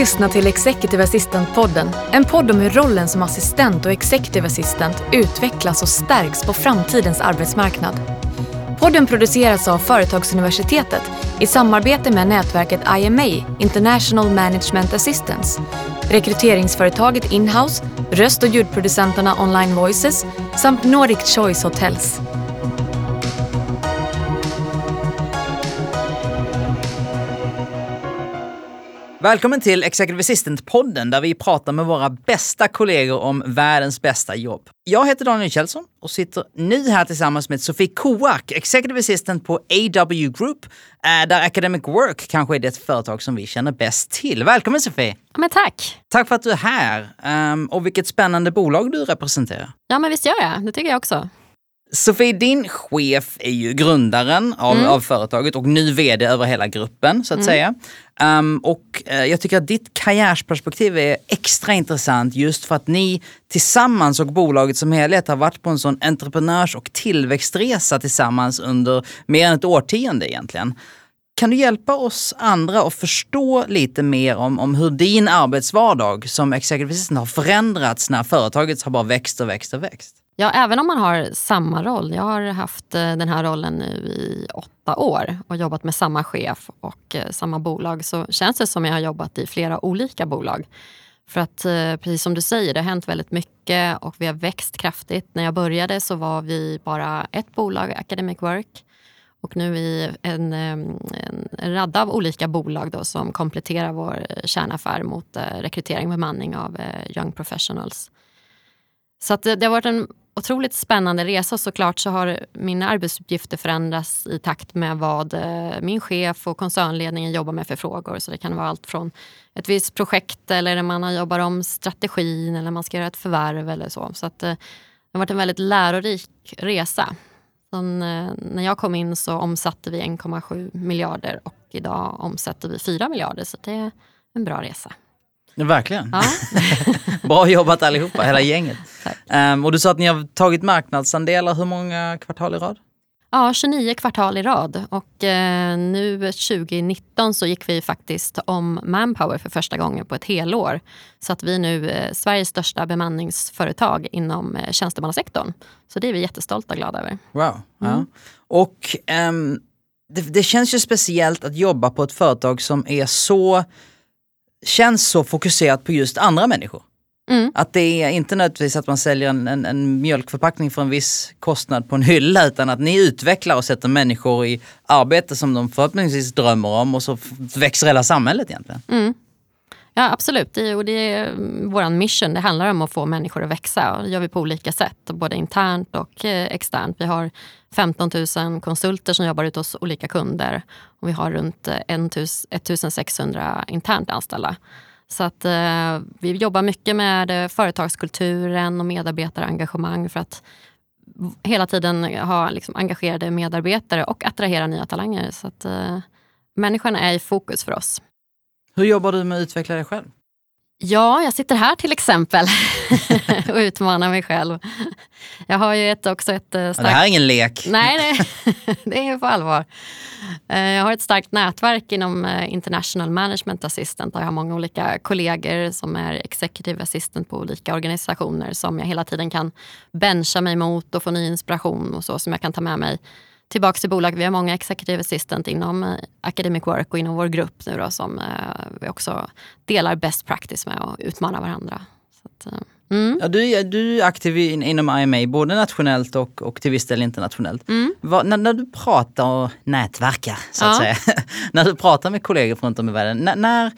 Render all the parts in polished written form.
lyssnar till Executive Assistant-podden, en podd om hur rollen som assistent och executive assistant utvecklas och stärks på framtidens arbetsmarknad. Podden produceras av Företagsuniversitetet i samarbete med nätverket IMA, International Management Assistance, rekryteringsföretaget Inhouse, röst- och ljudproducenterna Online Voices samt Nordic Choice Hotels. Välkommen till Executive Assistant-podden där vi pratar med våra bästa kollegor om världens bästa jobb. Jag heter Daniel Kjellsson och sitter nu här tillsammans med Sofie Kowak, Executive Assistant på AW Group, där Academic Work kanske är det företag som vi känner bäst till. Välkommen Sofie! Ja, men tack! Tack för att du är här och vilket spännande bolag du representerar. Ja men visst gör jag, det tycker jag också. Sofie, din chef är ju grundaren av företaget och ny vd över hela gruppen så att säga. Och jag tycker att ditt karriärsperspektiv är extra intressant just för att ni tillsammans och bolaget som helhet har varit på en sån entreprenörs- och tillväxtresa tillsammans under mer än ett årtionde egentligen. Kan du hjälpa oss andra att förstå lite mer om hur din arbetsvardag som executive assistant har förändrats när företaget har bara växt? Ja, även om man har samma roll. Jag har haft den här rollen nu i 8 år och jobbat med samma chef och samma bolag, så känns det som jag har jobbat i flera olika bolag. För att, precis som du säger, det har hänt väldigt mycket och vi har växt kraftigt. När jag började så var vi bara ett bolag, Academic Work, och nu är vi en rad av olika bolag då, som kompletterar vår kärnaffär mot rekrytering och bemanning av Young Professionals. Så att det har varit en otroligt spännande resa, och såklart så har mina arbetsuppgifter förändrats i takt med vad min chef och koncernledningen jobbar med för frågor. Så det kan vara allt från ett visst projekt eller när man jobbar om strategin eller man ska göra ett förvärv eller så. Så att det har varit en väldigt lärorik resa. Så när jag kom in så omsatte vi 1,7 miljarder och idag omsätter vi 4 miljarder. Så det är en bra resa. Verkligen. Ja. Bra jobbat allihopa, hela gänget. Och du sa att ni har tagit marknadsandelar hur många kvartal i rad? Ja, 29 kvartal i rad. Och nu 2019 så gick vi faktiskt om Manpower för första gången på ett helår. Så att vi är nu Sveriges största bemanningsföretag inom tjänstemannasektorn. Så det är vi jättestolta och glada över. Wow. Ja. Mm. Och det känns ju speciellt att jobba på ett företag som är så... känns så fokuserat på just andra människor. Mm. Att det är inte nödvändigtvis att man säljer en mjölkförpackning för en viss kostnad på en hylla, utan att ni utvecklar och sätter människor i arbete som de förhoppningsvis drömmer om, och så växer hela samhället egentligen. Mm. Ja, absolut. Det är vår mission. Det handlar om att få människor att växa. Och det gör vi på olika sätt, både internt och externt. Vi har 15 000 konsulter som jobbar ut hos olika kunder. Och vi har runt 1 600 internt anställda. Så att vi jobbar mycket med företagskulturen och medarbetarengagemang för att hela tiden ha liksom engagerade medarbetare och attrahera nya talanger. Så att människan är i fokus för oss. Hur jobbar du med att utveckla dig själv? Ja, jag sitter här till exempel och utmanar mig själv. Jag har ju också ett starkt... Det här är ingen lek. Nej, det är på allvar. Jag har ett starkt nätverk inom International Management Assistance. Där jag har många olika kollegor som är executive assistant på olika organisationer som jag hela tiden kan bencha mig mot och få ny inspiration och så, som jag kan ta med mig tillbaka till bolag. Vi har många executive assistant inom Academic Work och inom vår grupp nu då, som vi också delar best practice med och utmanar varandra. Så att, Ja, du är aktiv inom IMA, både nationellt och till viss del internationellt. Mm. När du pratar och nätverkar, så att säga, när du pratar med kollegor runt om i världen, när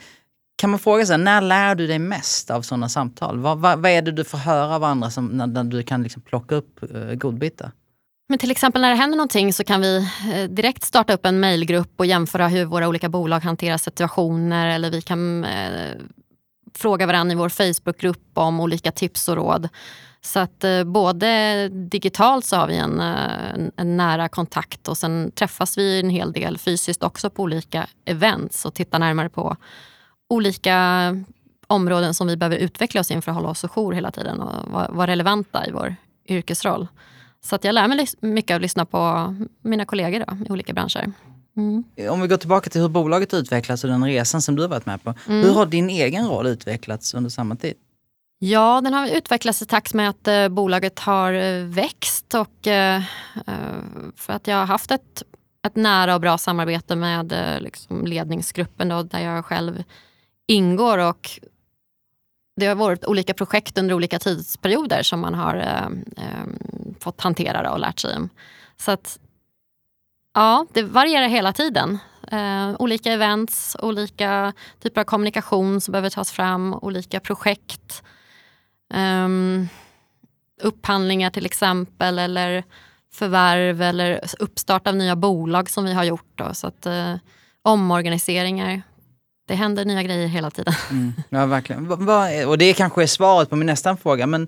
kan man fråga sig, när lär du dig mest av sådana samtal? Vad är det du får höra av andra som, när du kan liksom plocka upp godbitar? Men till exempel när det händer någonting så kan vi direkt starta upp en mejlgrupp och jämföra hur våra olika bolag hanterar situationer, eller vi kan fråga varandra i vår Facebookgrupp om olika tips och råd. Så att både digitalt så har vi en nära kontakt, och sen träffas vi en hel del fysiskt också på olika events och tittar närmare på olika områden som vi behöver utveckla oss in för att hålla oss ajour hela tiden och vara relevanta i vår yrkesroll. Så att jag lär mig mycket av att lyssna på mina kollegor då, i olika branscher. Mm. Om vi går tillbaka till hur bolaget utvecklats och den resan som du varit med på. Mm. Hur har din egen roll utvecklats under samma tid? Ja, den har utvecklats i takt med att bolaget har växt och för att jag har haft ett nära och bra samarbete med liksom ledningsgruppen då, där jag själv ingår, och det har varit olika projekt under olika tidsperioder som man har fått hantera och lärt sig om. Så att ja, det varierar hela tiden. Olika events, olika typer av kommunikation som behöver tas fram, olika projekt, upphandlingar till exempel, eller förvärv eller uppstart av nya bolag som vi har gjort då, så att omorganiseringar. Det händer nya grejer hela tiden. Mm, ja, verkligen. Och det kanske är svaret på min nästa fråga, men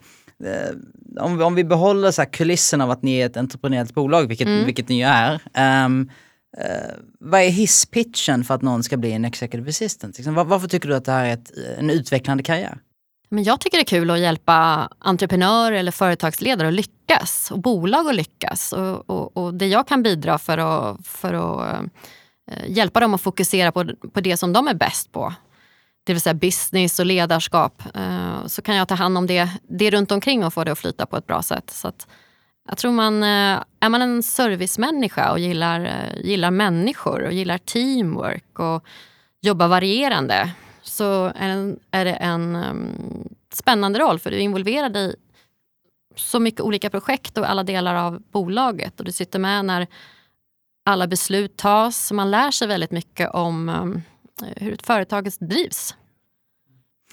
om vi behåller så här kulissen av att ni är ett entreprenöriellt bolag, vilket ni ju är, vad är hisspitchen för att någon ska bli en executive assistant? Liksom, varför tycker du att det här är en utvecklande karriär? Men jag tycker det är kul att hjälpa entreprenörer eller företagsledare att lyckas, och bolag att lyckas. Och det jag kan bidra för att hjälpa dem att fokusera på det som de är bäst på. Det vill säga business och ledarskap. Så kan jag ta hand om det runt omkring och få det att flyta på ett bra sätt. Så att jag tror är man en servicemänniska och gillar människor och gillar teamwork och jobbar varierande, så är det en spännande roll, för du är involverad i så mycket olika projekt och alla delar av bolaget, och du sitter med när alla beslut tas. Man lär sig väldigt mycket om hur ett företag drivs.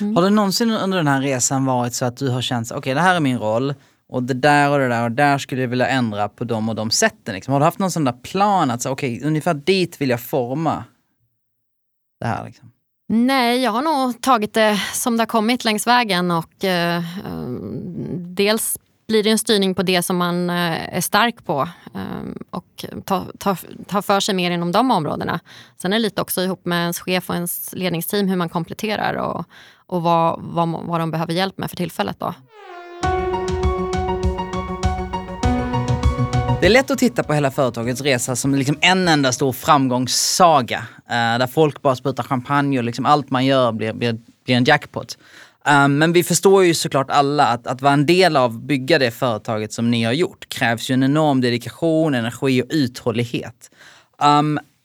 Mm. Har det någonsin under den här resan varit så att du har känt okej, det här är min roll, och det där och det där och där skulle jag vilja ändra på dem och de sätten? Liksom. Har du haft någon sån där plan att okej, ungefär dit vill jag forma det här? Liksom? Nej, jag har nog tagit det som det har kommit längs vägen, och dels blir det en styrning på det som man är stark på och ta för sig mer inom de områdena. Sen är det lite också ihop med ens chef och ens ledningsteam hur man kompletterar och vad de behöver hjälp med för tillfället då. Det är lätt att titta på hela företagets resa som liksom en enda stor framgångssaga där folk bara sprutar champagne och liksom allt man gör blir en jackpot. Men vi förstår ju såklart alla att vara en del av bygga det företaget som ni har gjort krävs ju en enorm dedikation, energi och uthållighet.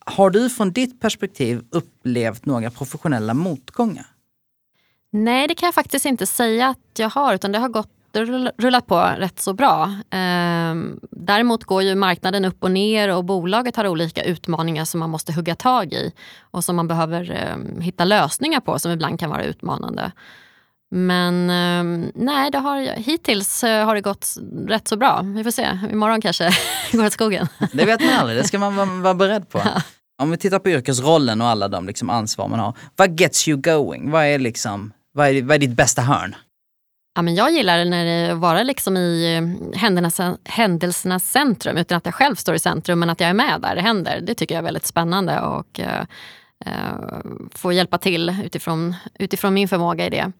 Har du från ditt perspektiv upplevt några professionella motgångar? Nej, det kan jag faktiskt inte säga att jag har, utan det har rullat på rätt så bra. Däremot går ju marknaden upp och ner, och bolaget har olika utmaningar som man måste hugga tag i och som man behöver hitta lösningar på, som ibland kan vara utmanande. Men nej, hittills har det gått rätt så bra. Vi får se, imorgon kanske går åt skogen. Det vet man aldrig, det ska man vara beredd på. Ja. Om vi tittar på yrkesrollen och alla de liksom ansvar man har. Vad gets you going? Vad är ditt bästa hörn? Ja, men jag gillar när det vara liksom i händelsernas centrum, utan att jag själv står i centrum, men att jag är med där det händer. Det tycker jag är väldigt spännande, och få hjälpa till utifrån min förmåga i det.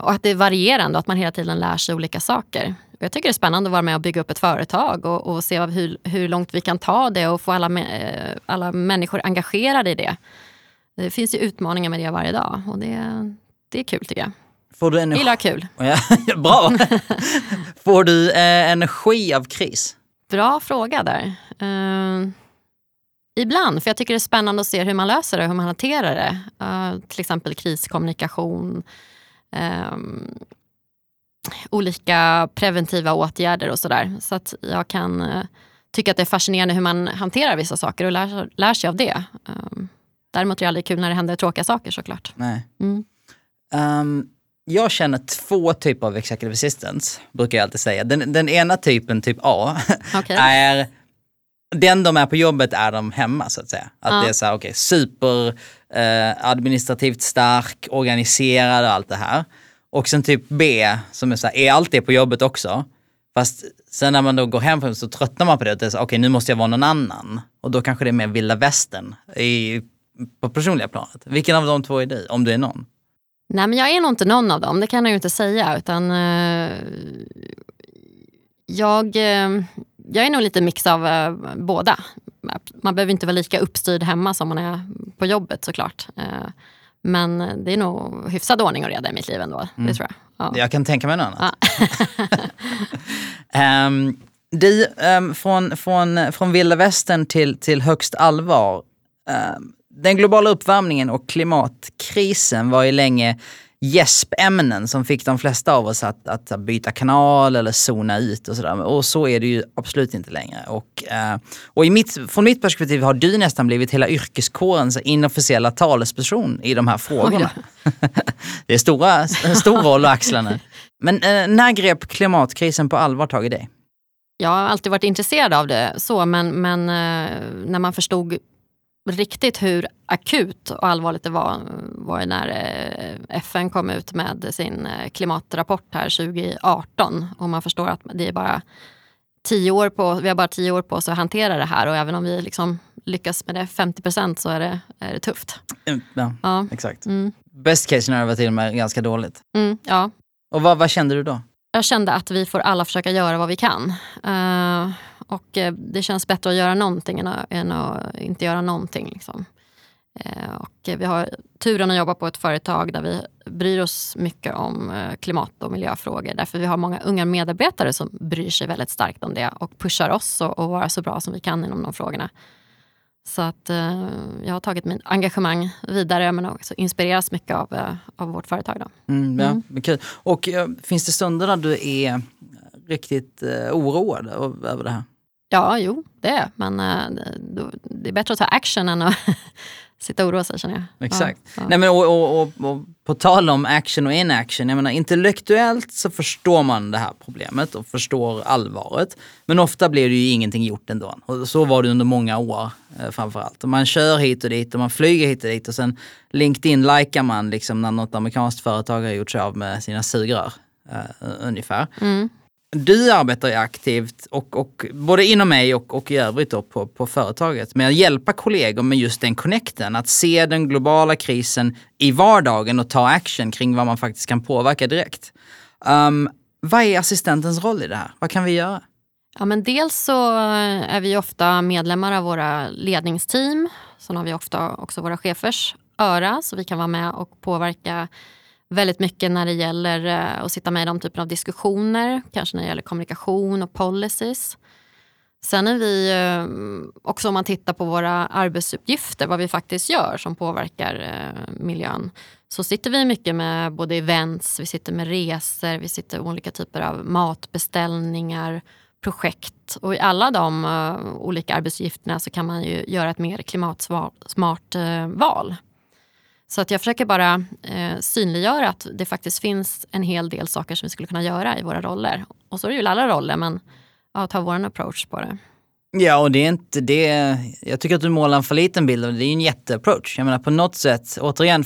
Och att det är varierande, att man hela tiden lär sig olika saker. Jag tycker det är spännande att vara med och bygga upp ett företag och se hur långt vi kan ta det och få alla människor engagerade i det. Det finns ju utmaningar med det varje dag, och det är kul tycker jag. Får du energi? Gillar kul. Bra! Får du energi av kris? Bra fråga där. Ibland, för jag tycker det är spännande att se hur man löser det, hur man hanterar det. Till exempel kriskommunikation, olika preventiva åtgärder och sådär. Så att jag kan tycka att det är fascinerande hur man hanterar vissa saker och lär sig av det. Däremot är det aldrig kul när det händer tråkiga saker såklart. Nej. Mm. Jag känner två typer av executive assistance, brukar jag alltid säga. Den ena typen, typ A, okay, är den de är på jobbet är de hemma så att säga. Att det är så här, okej, super administrativt stark, organiserad och allt det här. Och sen typ B som är så här, är allt det på jobbet också. Fast sen när man då går hem så tröttnar man på det och det är så okej, nu måste jag vara någon annan. Och då kanske det är mer vilda västern på personliga planet. Vilken av de två är du, om du är någon? Nej, men jag är nog inte någon av dem, det kan jag ju inte säga, utan jag är nog lite mix av båda. man behöver inte vara lika uppstyrd hemma som man är på jobbet såklart. Men det är nog hyfsad ordning och reda i mitt liv ändå, det tror jag. Ja. Jag kan tänka mig något annat. Du, från vilda västern till högst allvar. Den globala uppvärmningen och klimatkrisen var ju länge gäspämnen som fick de flesta av oss att byta kanal eller zona ut och sådär. Och så är det ju absolut inte längre. Och från mitt perspektiv har du nästan blivit hela yrkeskårens inofficiella talesperson i de här frågorna. Det är en stor roll att axla nu. Men när grep klimatkrisen på allvar tag i dig? Jag har alltid varit intresserad av det, så, men när man förstod riktigt hur akut och allvarligt det var när FN kom ut med sin klimatrapport här 2018, och man förstår att det är bara 10 år på, vi har bara 10 år på oss att hantera det här, och även om vi liksom lyckas med det 50% så är det tufft. Ja, exakt. Mm. Best case scenario var till och med ganska dåligt. Mm, ja. Och vad kände du då? Jag kände att vi får alla försöka göra vad vi kan. Och det känns bättre att göra någonting än att inte göra någonting. Liksom. Och vi har turen att jobba på ett företag där vi bryr oss mycket om klimat- och miljöfrågor. Därför vi har många unga medarbetare som bryr sig väldigt starkt om det och pushar oss och vara så bra som vi kan inom de frågorna. Så att jag har tagit mitt engagemang vidare, men också inspireras mycket av vårt företag då. Ja, kul. Och finns det stunder där du är riktigt oroad över det här? Ja, jo, det är. Men det är bättre att ta action än att sitta och oroa sig, känner jag. Exakt. Ja, ja. Nej, men och på tal om action och inaction, jag menar, intellektuellt så förstår man det här problemet och förstår allvaret. Men ofta blir det ju ingenting gjort ändå. Och så var det under många år framförallt. Och man kör hit och dit och man flyger hit och dit. Och sen LinkedIn-likar man liksom när något amerikanskt företag har gjort sig av med sina sugrör ungefär. Mm. Du arbetar ju aktivt och både inom mig och i övrigt då på företaget med att hjälpa kollegor med just den connecten, att se den globala krisen i vardagen och ta action kring vad man faktiskt kan påverka direkt. Vad är assistentens roll i det här? Vad kan vi göra? Ja, men dels så är vi ofta medlemmar av våra ledningsteam, så har vi ofta också våra chefers öra, så vi kan vara med och påverka väldigt mycket när det gäller att sitta med i de typen av diskussioner, kanske när det gäller kommunikation och policies. Sen är vi också, om man tittar på våra arbetsuppgifter, vad vi faktiskt gör som påverkar miljön, så sitter vi mycket med både events, vi sitter med resor, vi sitter med olika typer av matbeställningar, projekt, och i alla de olika arbetsuppgifterna så kan man ju göra ett mer klimatsmart val. Så att jag försöker bara synliggöra att det faktiskt finns en hel del saker som vi skulle kunna göra i våra roller. Och så är det ju alla roller, men ja, ta vår approach på det. Ja, och det är inte det. Jag tycker att du målar en för liten bild av det. Det är ju en jätteapproach. Jag menar, på något sätt, återigen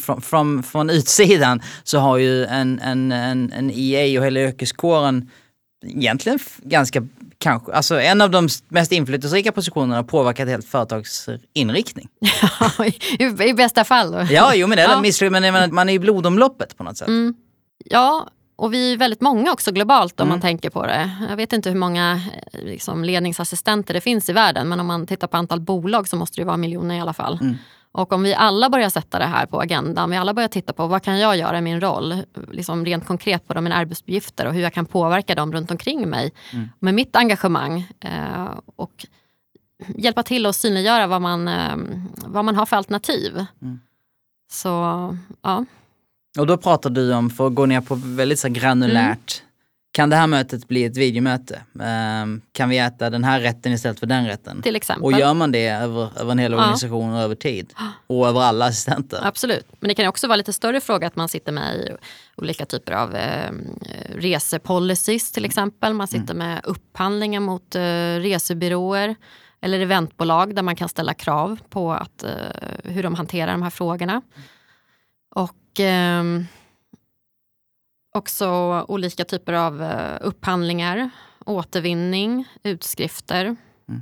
från utsidan så har ju en EA och hela yrkeskåren egentligen ganska, kanske, alltså en av de mest inflytelserika positionerna har påverkat helt företags inriktning. Ja, i bästa fall då. Ja, jo, men det är men man är i blodomloppet på något sätt. Mm. Ja, och vi är väldigt många också globalt om man tänker på det. Jag vet inte hur många liksom, ledningsassistenter det finns i världen, men om man tittar på antal bolag så måste det vara miljoner i alla fall. Mm. Och om vi alla börjar sätta det här på agendan, vi alla börjar titta på vad kan jag göra i min roll, liksom rent konkret på mina arbetsuppgifter och hur jag kan påverka dem runt omkring mig med mitt engagemang och hjälpa till att synliggöra vad man har för alternativ. Mm. Så, ja. Och då pratar du om, för att gå ner på väldigt så granulärt, kan det här mötet bli ett videomöte? Kan vi äta den här rätten istället för den rätten? Till exempel. Och gör man det över en hel organisation och över tid? Och över alla assistenter? Absolut. Men det kan också vara lite större fråga att man sitter med i olika typer av resepolicies till exempel. Man sitter med upphandlingar mot resebyråer eller eventbolag där man kan ställa krav på att, hur de hanterar de här frågorna. Och också olika typer av upphandlingar, återvinning, utskrifter,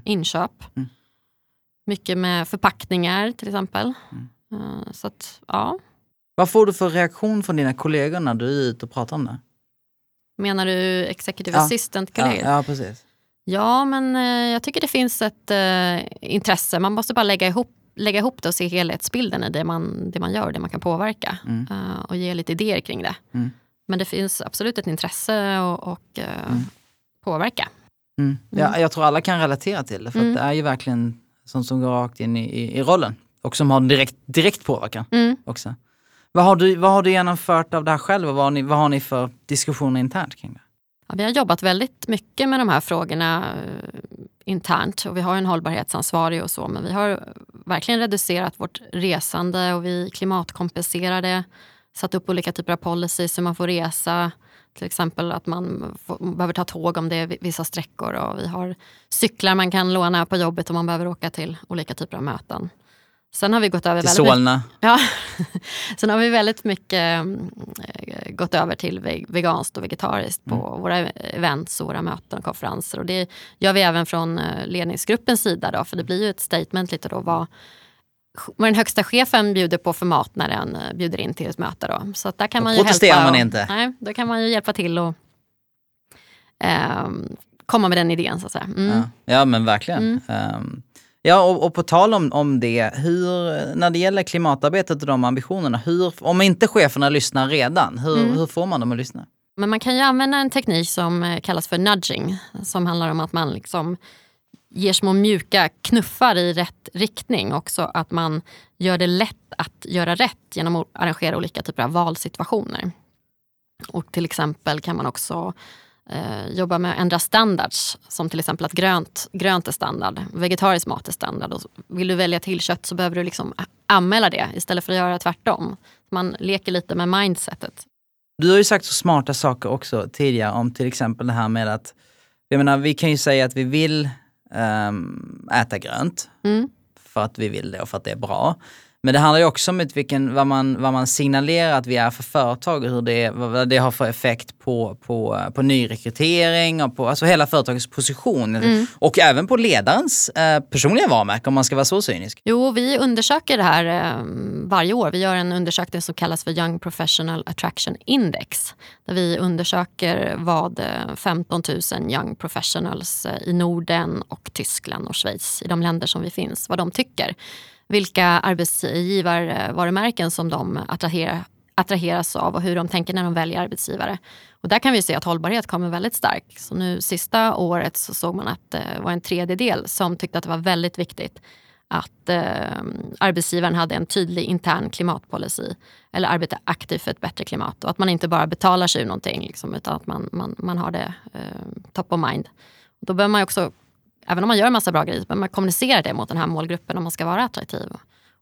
inköp. Mm. Mycket med förpackningar till exempel. Mm. Så att, ja. Vad får du för reaktion från dina kollegor när du är ute och pratar om det? Menar du executive assistant-kollegor? Ja, precis. Ja, men jag tycker det finns ett intresse. Man måste bara lägga ihop det och se helhetsbilden i det man gör och det man kan påverka. Mm. Och ge lite idéer kring det. Mm. Men det finns absolut ett intresse och påverka. Mm. Mm. Ja, jag tror alla kan relatera till det. För att det är ju verkligen sånt som går rakt in i rollen. Och som har en direkt påverkan också. Vad har du genomfört av det här själv? Och vad har ni för diskussioner internt kring det? Ja, vi har jobbat väldigt mycket med de här frågorna internt. Och vi har en hållbarhetsansvarig och så. Men vi har verkligen reducerat vårt resande. Och vi klimatkompenserar det. Satt upp olika typer av policies hur man får resa. Till exempel att man behöver ta tåg om det är vissa sträckor. Och vi har cyklar man kan låna på jobbet om man behöver åka till olika typer av möten. Sen har vi gått över till Solna. Ja. Sen har vi väldigt mycket gått över till veganskt och vegetariskt på våra events, våra möten och konferenser. Och det gör vi även från ledningsgruppens sida då, för det blir ju ett statement lite då vad den högsta chefen bjuder på för mat när den bjuder in till ett möte då. Så att där kan man ju protesterar man inte. Nej, då kan man ju hjälpa till och komma med den idén så att säga. Mm. Ja, men verkligen. Mm. Ja, och på tal om det, hur, när det gäller klimatarbetet och de ambitionerna, om inte cheferna lyssnar redan, hur får man dem att lyssna? Men man kan ju använda en teknik som kallas för nudging, som handlar om att man liksom ger små mjuka knuffar i rätt riktning. Också att man gör det lätt att göra rätt genom att arrangera olika typer av valsituationer. Och till exempel kan man också jobba med att ändra standards, som till exempel att grönt är standard, vegetarisk mat är standard, och vill du välja till kött så behöver du liksom anmäla det istället för att göra tvärtom. Man leker lite med mindsetet. Du har ju sagt så smarta saker också tidigare om till exempel det här med att, jag menar, vi kan ju säga att vi vill äta grönt för att vi vill det och för att det är bra. Men det handlar ju också om vad man signalerar att vi är för företag och vad det har för effekt på nyrekrytering och på alltså hela företagets position. Och även på ledarens personliga varumärke, om man ska vara så cynisk. Jo, vi undersöker det här varje år. Vi gör en undersökning som kallas för Young Professional Attraction Index. Där vi undersöker vad 15 000 young professionals i Norden och Tyskland och Schweiz, i de länder som vi finns, vad de tycker. Vilka arbetsgivarvarumärken som de attraheras av och hur de tänker när de väljer arbetsgivare. Och där kan vi se att hållbarhet kommer väldigt starkt. Så nu sista året så såg man att det var en tredjedel som tyckte att det var väldigt viktigt att arbetsgivaren hade en tydlig intern klimatpolicy eller arbeta aktivt för ett bättre klimat. Och att man inte bara betalar sig ur någonting liksom, utan att man har det top of mind. Då behöver man ju också, även om man gör en massa bra grejer, men man kommunicerar det mot den här målgruppen om man ska vara attraktiv.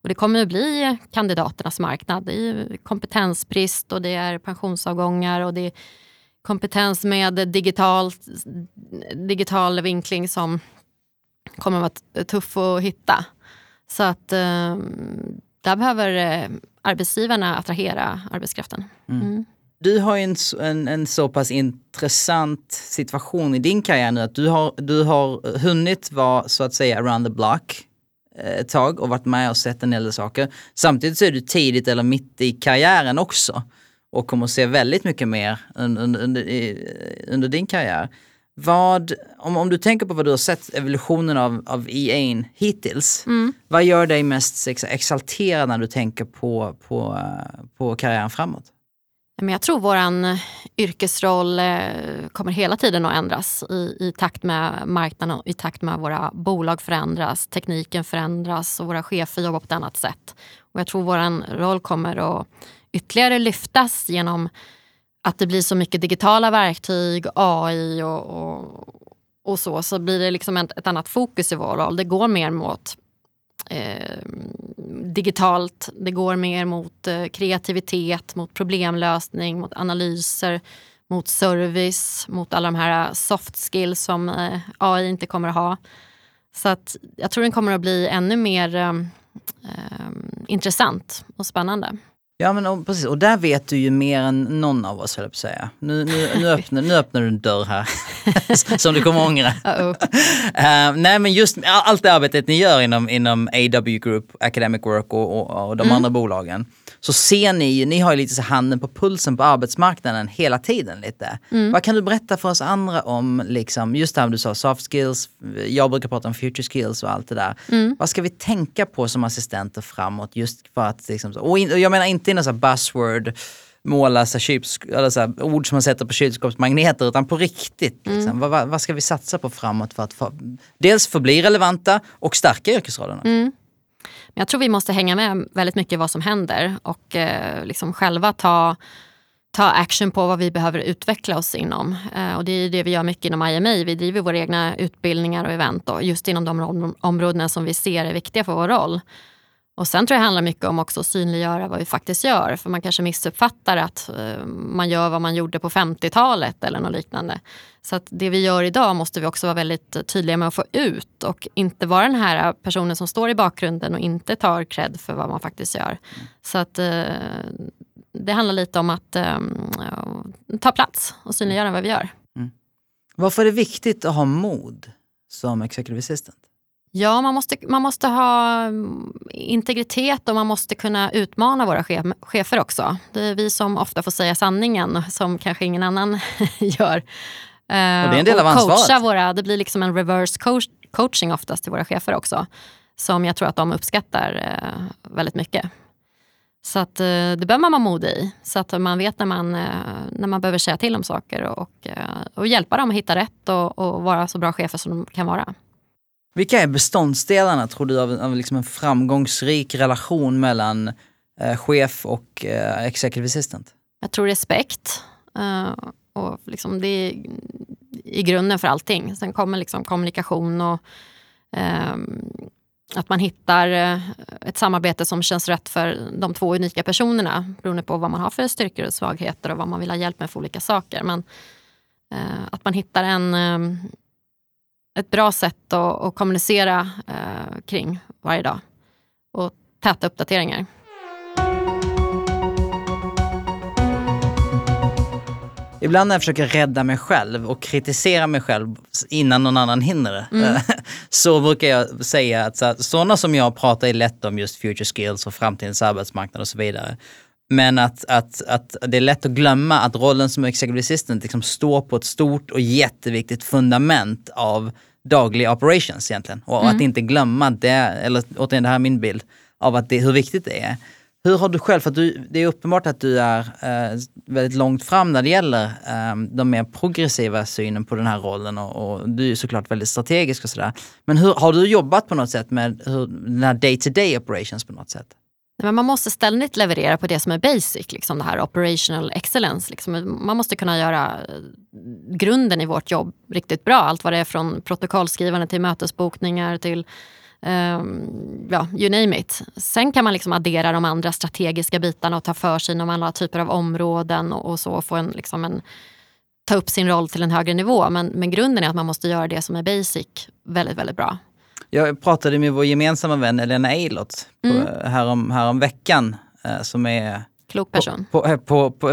Och det kommer ju bli kandidaternas marknad. Det är kompetensbrist och det är pensionsavgångar och det är kompetens med digital vinkling som kommer att vara tuff att hitta. Så att där behöver arbetsgivarna attrahera arbetskraften. Mm. Du har ju en så pass intressant situation i din karriär nu att du har hunnit vara så att säga around the block ett tag och varit med och sett en del saker. Samtidigt så är du tidigt eller mitt i karriären också och kommer att se väldigt mycket mer under din karriär. Om du tänker på vad du har sett evolutionen av EA:n hittills, vad gör dig mest exalterad när du tänker på karriären framåt? Men jag tror våran yrkesroll kommer hela tiden att ändras i takt med marknaden och i takt med våra bolag förändras, tekniken förändras och våra chefer jobbar på ett annat sätt. Och jag tror våran roll kommer att ytterligare lyftas genom att det blir så mycket digitala verktyg, AI och så blir det liksom ett annat fokus i vår roll. Det går mer mot digitalt, det går mer mot kreativitet, mot problemlösning, mot analyser, mot service, mot alla de här soft skills som AI inte kommer att ha. Så att jag tror den kommer att bli ännu mer intressant och spännande. Ja, men och, precis. Och där vet du ju mer än någon av oss, höll jag på att säga. Nu öppnar du en dörr här som du kommer ångra. Nej, men just allt det arbetet ni gör inom AW Group, Academic Work och de andra bolagen, så ser ni har ju lite så handen på pulsen på arbetsmarknaden hela tiden lite. Mm. Vad kan du berätta för oss andra om liksom, just det här du sa, soft skills, jag brukar prata om future skills och allt det där. Mm. Vad ska vi tänka på som assistenter framåt just för att liksom, och jag menar inte i någon så här buzzword, måla så här ord som man sätter på kylskåpsmagneter, utan på riktigt. Liksom. Vad ska vi satsa på framåt för att dels förbli relevanta och starka yrkesrollerna? Mm. Jag tror vi måste hänga med väldigt mycket vad som händer och liksom själva ta action på vad vi behöver utveckla oss inom. Och det är det vi gör mycket inom IMA. Vi driver våra egna utbildningar och event då, just inom de områdena som vi ser är viktiga för vår roll. Och sen tror jag det handlar mycket om också att synliggöra vad vi faktiskt gör. För man kanske missuppfattar att man gör vad man gjorde på 50-talet eller något liknande. Så att det vi gör idag måste vi också vara väldigt tydliga med att få ut. Och inte vara den här personen som står i bakgrunden och inte tar cred för vad man faktiskt gör. Så att det handlar lite om att ta plats och synliggöra vad vi gör. Mm. Varför är det viktigt att ha mod som executive assistant? Ja, man måste ha integritet och man måste kunna utmana våra chefer också. Det är vi som ofta får säga sanningen som kanske ingen annan gör. Och det är en del av ansvaret. Det blir liksom en reverse coaching oftast till våra chefer också. Som jag tror att de uppskattar väldigt mycket. Så att det behöver man vara modig i. Så att man vet när man behöver säga till om saker och hjälpa dem att hitta rätt och vara så bra chefer som de kan vara. Vilka är beståndsdelarna, tror du, av liksom en framgångsrik relation mellan chef och executive assistant? Jag tror respekt. Och liksom det är i grunden för allting. Sen kommer liksom kommunikation och att man hittar ett samarbete som känns rätt för de två unika personerna. Beroende på vad man har för styrkor och svagheter och vad man vill ha hjälp med för olika saker. Men att man hittar ett bra sätt att kommunicera kring varje dag och täta uppdateringar. Ibland när jag försöker rädda mig själv och kritisera mig själv innan någon annan hinner det, så brukar jag säga att sådana som jag pratar är lätt om just future skills och framtidens arbetsmarknad och så vidare. Men att det är lätt att glömma att rollen som executive assistant liksom står på ett stort och jätteviktigt fundament av dagliga operations egentligen. Och att inte glömma det, eller återigen det här är min bild, av att det, hur viktigt det är. Hur har du själv, för att det är uppenbart att du är väldigt långt fram när det gäller de mer progressiva synen på den här rollen och du är såklart väldigt strategisk och sådär. Men hur har du jobbat på något sätt med den här day-to-day operations på något sätt? Men man måste ständigt leverera på det som är basic, liksom det här operational excellence. Liksom. Man måste kunna göra grunden i vårt jobb riktigt bra. Allt vad det är från protokollskrivande till mötesbokningar till you name it. Sen kan man liksom addera de andra strategiska bitarna och ta för sig inom alla typer av områden och så och få ta upp sin roll till en högre nivå. Men grunden är att man måste göra det som är basic väldigt, väldigt bra. Jag pratade med vår gemensamma vän Elena Elott här om veckan som är klok person.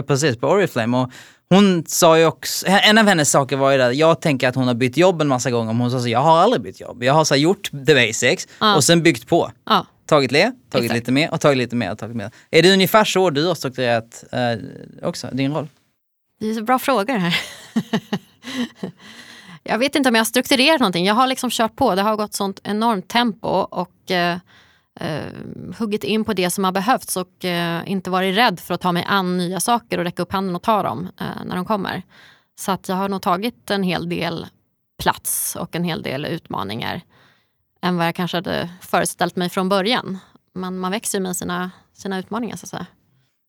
Precis på Oriflame, och hon sa ju också, en av hennes saker var ju där, jag tänker att hon har bytt jobb en massa gånger, men hon sa så, jag har aldrig bytt jobb. Jag har så gjort the basics och sen byggt på. Tagit lite mer. Är det ungefär så du har strukturerat också din roll? Det är så bra frågor här. Jag vet inte om jag har strukturerat någonting. Jag har liksom kört på. Det har gått sånt enormt tempo och huggit in på det som har behövts och inte varit rädd för att ta mig an nya saker och räcka upp handen och ta dem när de kommer. Så att jag har nog tagit en hel del plats och en hel del utmaningar än vad jag kanske hade föreställt mig från början. Men man växer ju med sina utmaningar så att säga.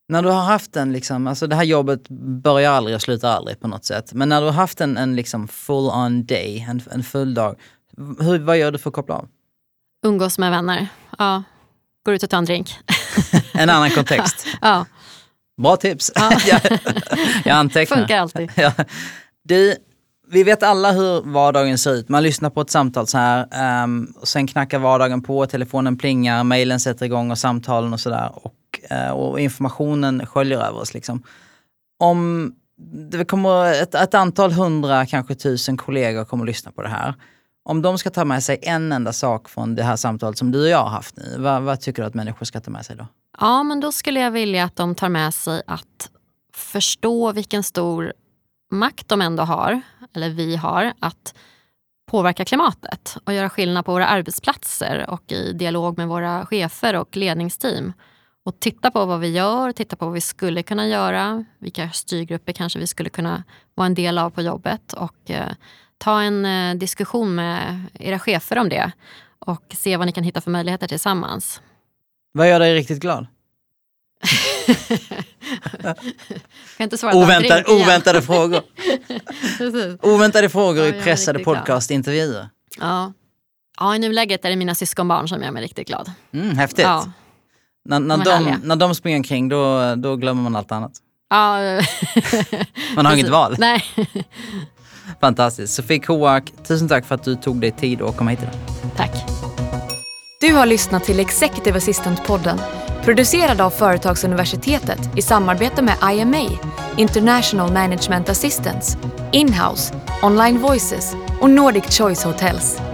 När du har haft en, liksom, alltså det här jobbet börjar aldrig och slutar aldrig på något sätt. Men när du har haft en liksom full on day, en full dag, vad gör du för att koppla av? Umgås med vänner. Ja. Går ut och tar en drink. En annan kontext. Ja. Bra tips. Ja. Jag antecknar. Funkar alltid. Ja. Vi vet alla hur vardagen ser ut. Man lyssnar på ett samtal så här. Och sen knackar vardagen på, telefonen plingar, mejlen sätter igång och samtalen och sådär. Och och informationen sköljer över oss liksom. Om det kommer ett antal 100, kanske 1000 kollegor kommer att lyssna på det här. Om de ska ta med sig en enda sak från det här samtalet som du och jag har haft nu, vad tycker du att människor ska ta med sig då? Ja, men då skulle jag vilja att de tar med sig att förstå vilken stor makt de ändå har, eller vi har, att påverka klimatet och göra skillnad på våra arbetsplatser och i dialog med våra chefer och ledningsteam. Och titta på vad vi gör, titta på vad vi skulle kunna göra, vilka styrgrupper kanske vi skulle kunna vara en del av på jobbet, och ta en diskussion med era chefer om det och se vad ni kan hitta för möjligheter tillsammans. Vad gör dig riktigt glad? Oväntade frågor. Oväntade frågor i pressade podcastintervjuer. Ja. Ja, i nuläget är det mina syskonbarn som gör mig riktigt glad. Häftigt. Ja. När de springer omkring då glömmer man allt annat. Ja. Man har inget val. Nej. Fantastiskt. Sofie Kowak, tusen tack för att du tog dig tid och kom hit idag. Tack. Du har lyssnat till Executive Assistant-podden, producerad av Företagsuniversitetet i samarbete med IMA, International Management Assistance, Inhouse, Online Voices och Nordic Choice Hotels.